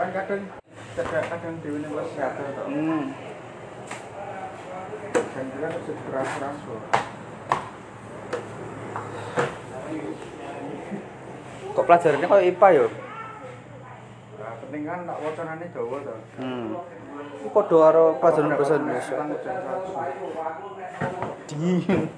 kan kadang dewi nembus siapa atau dan juga harus keras-keras kok pelajarannya kok IPA yo? Nah, penting kan tak wacanane Jawa to. Ku padha karo pelajaran bahasa Indonesia. Dingin.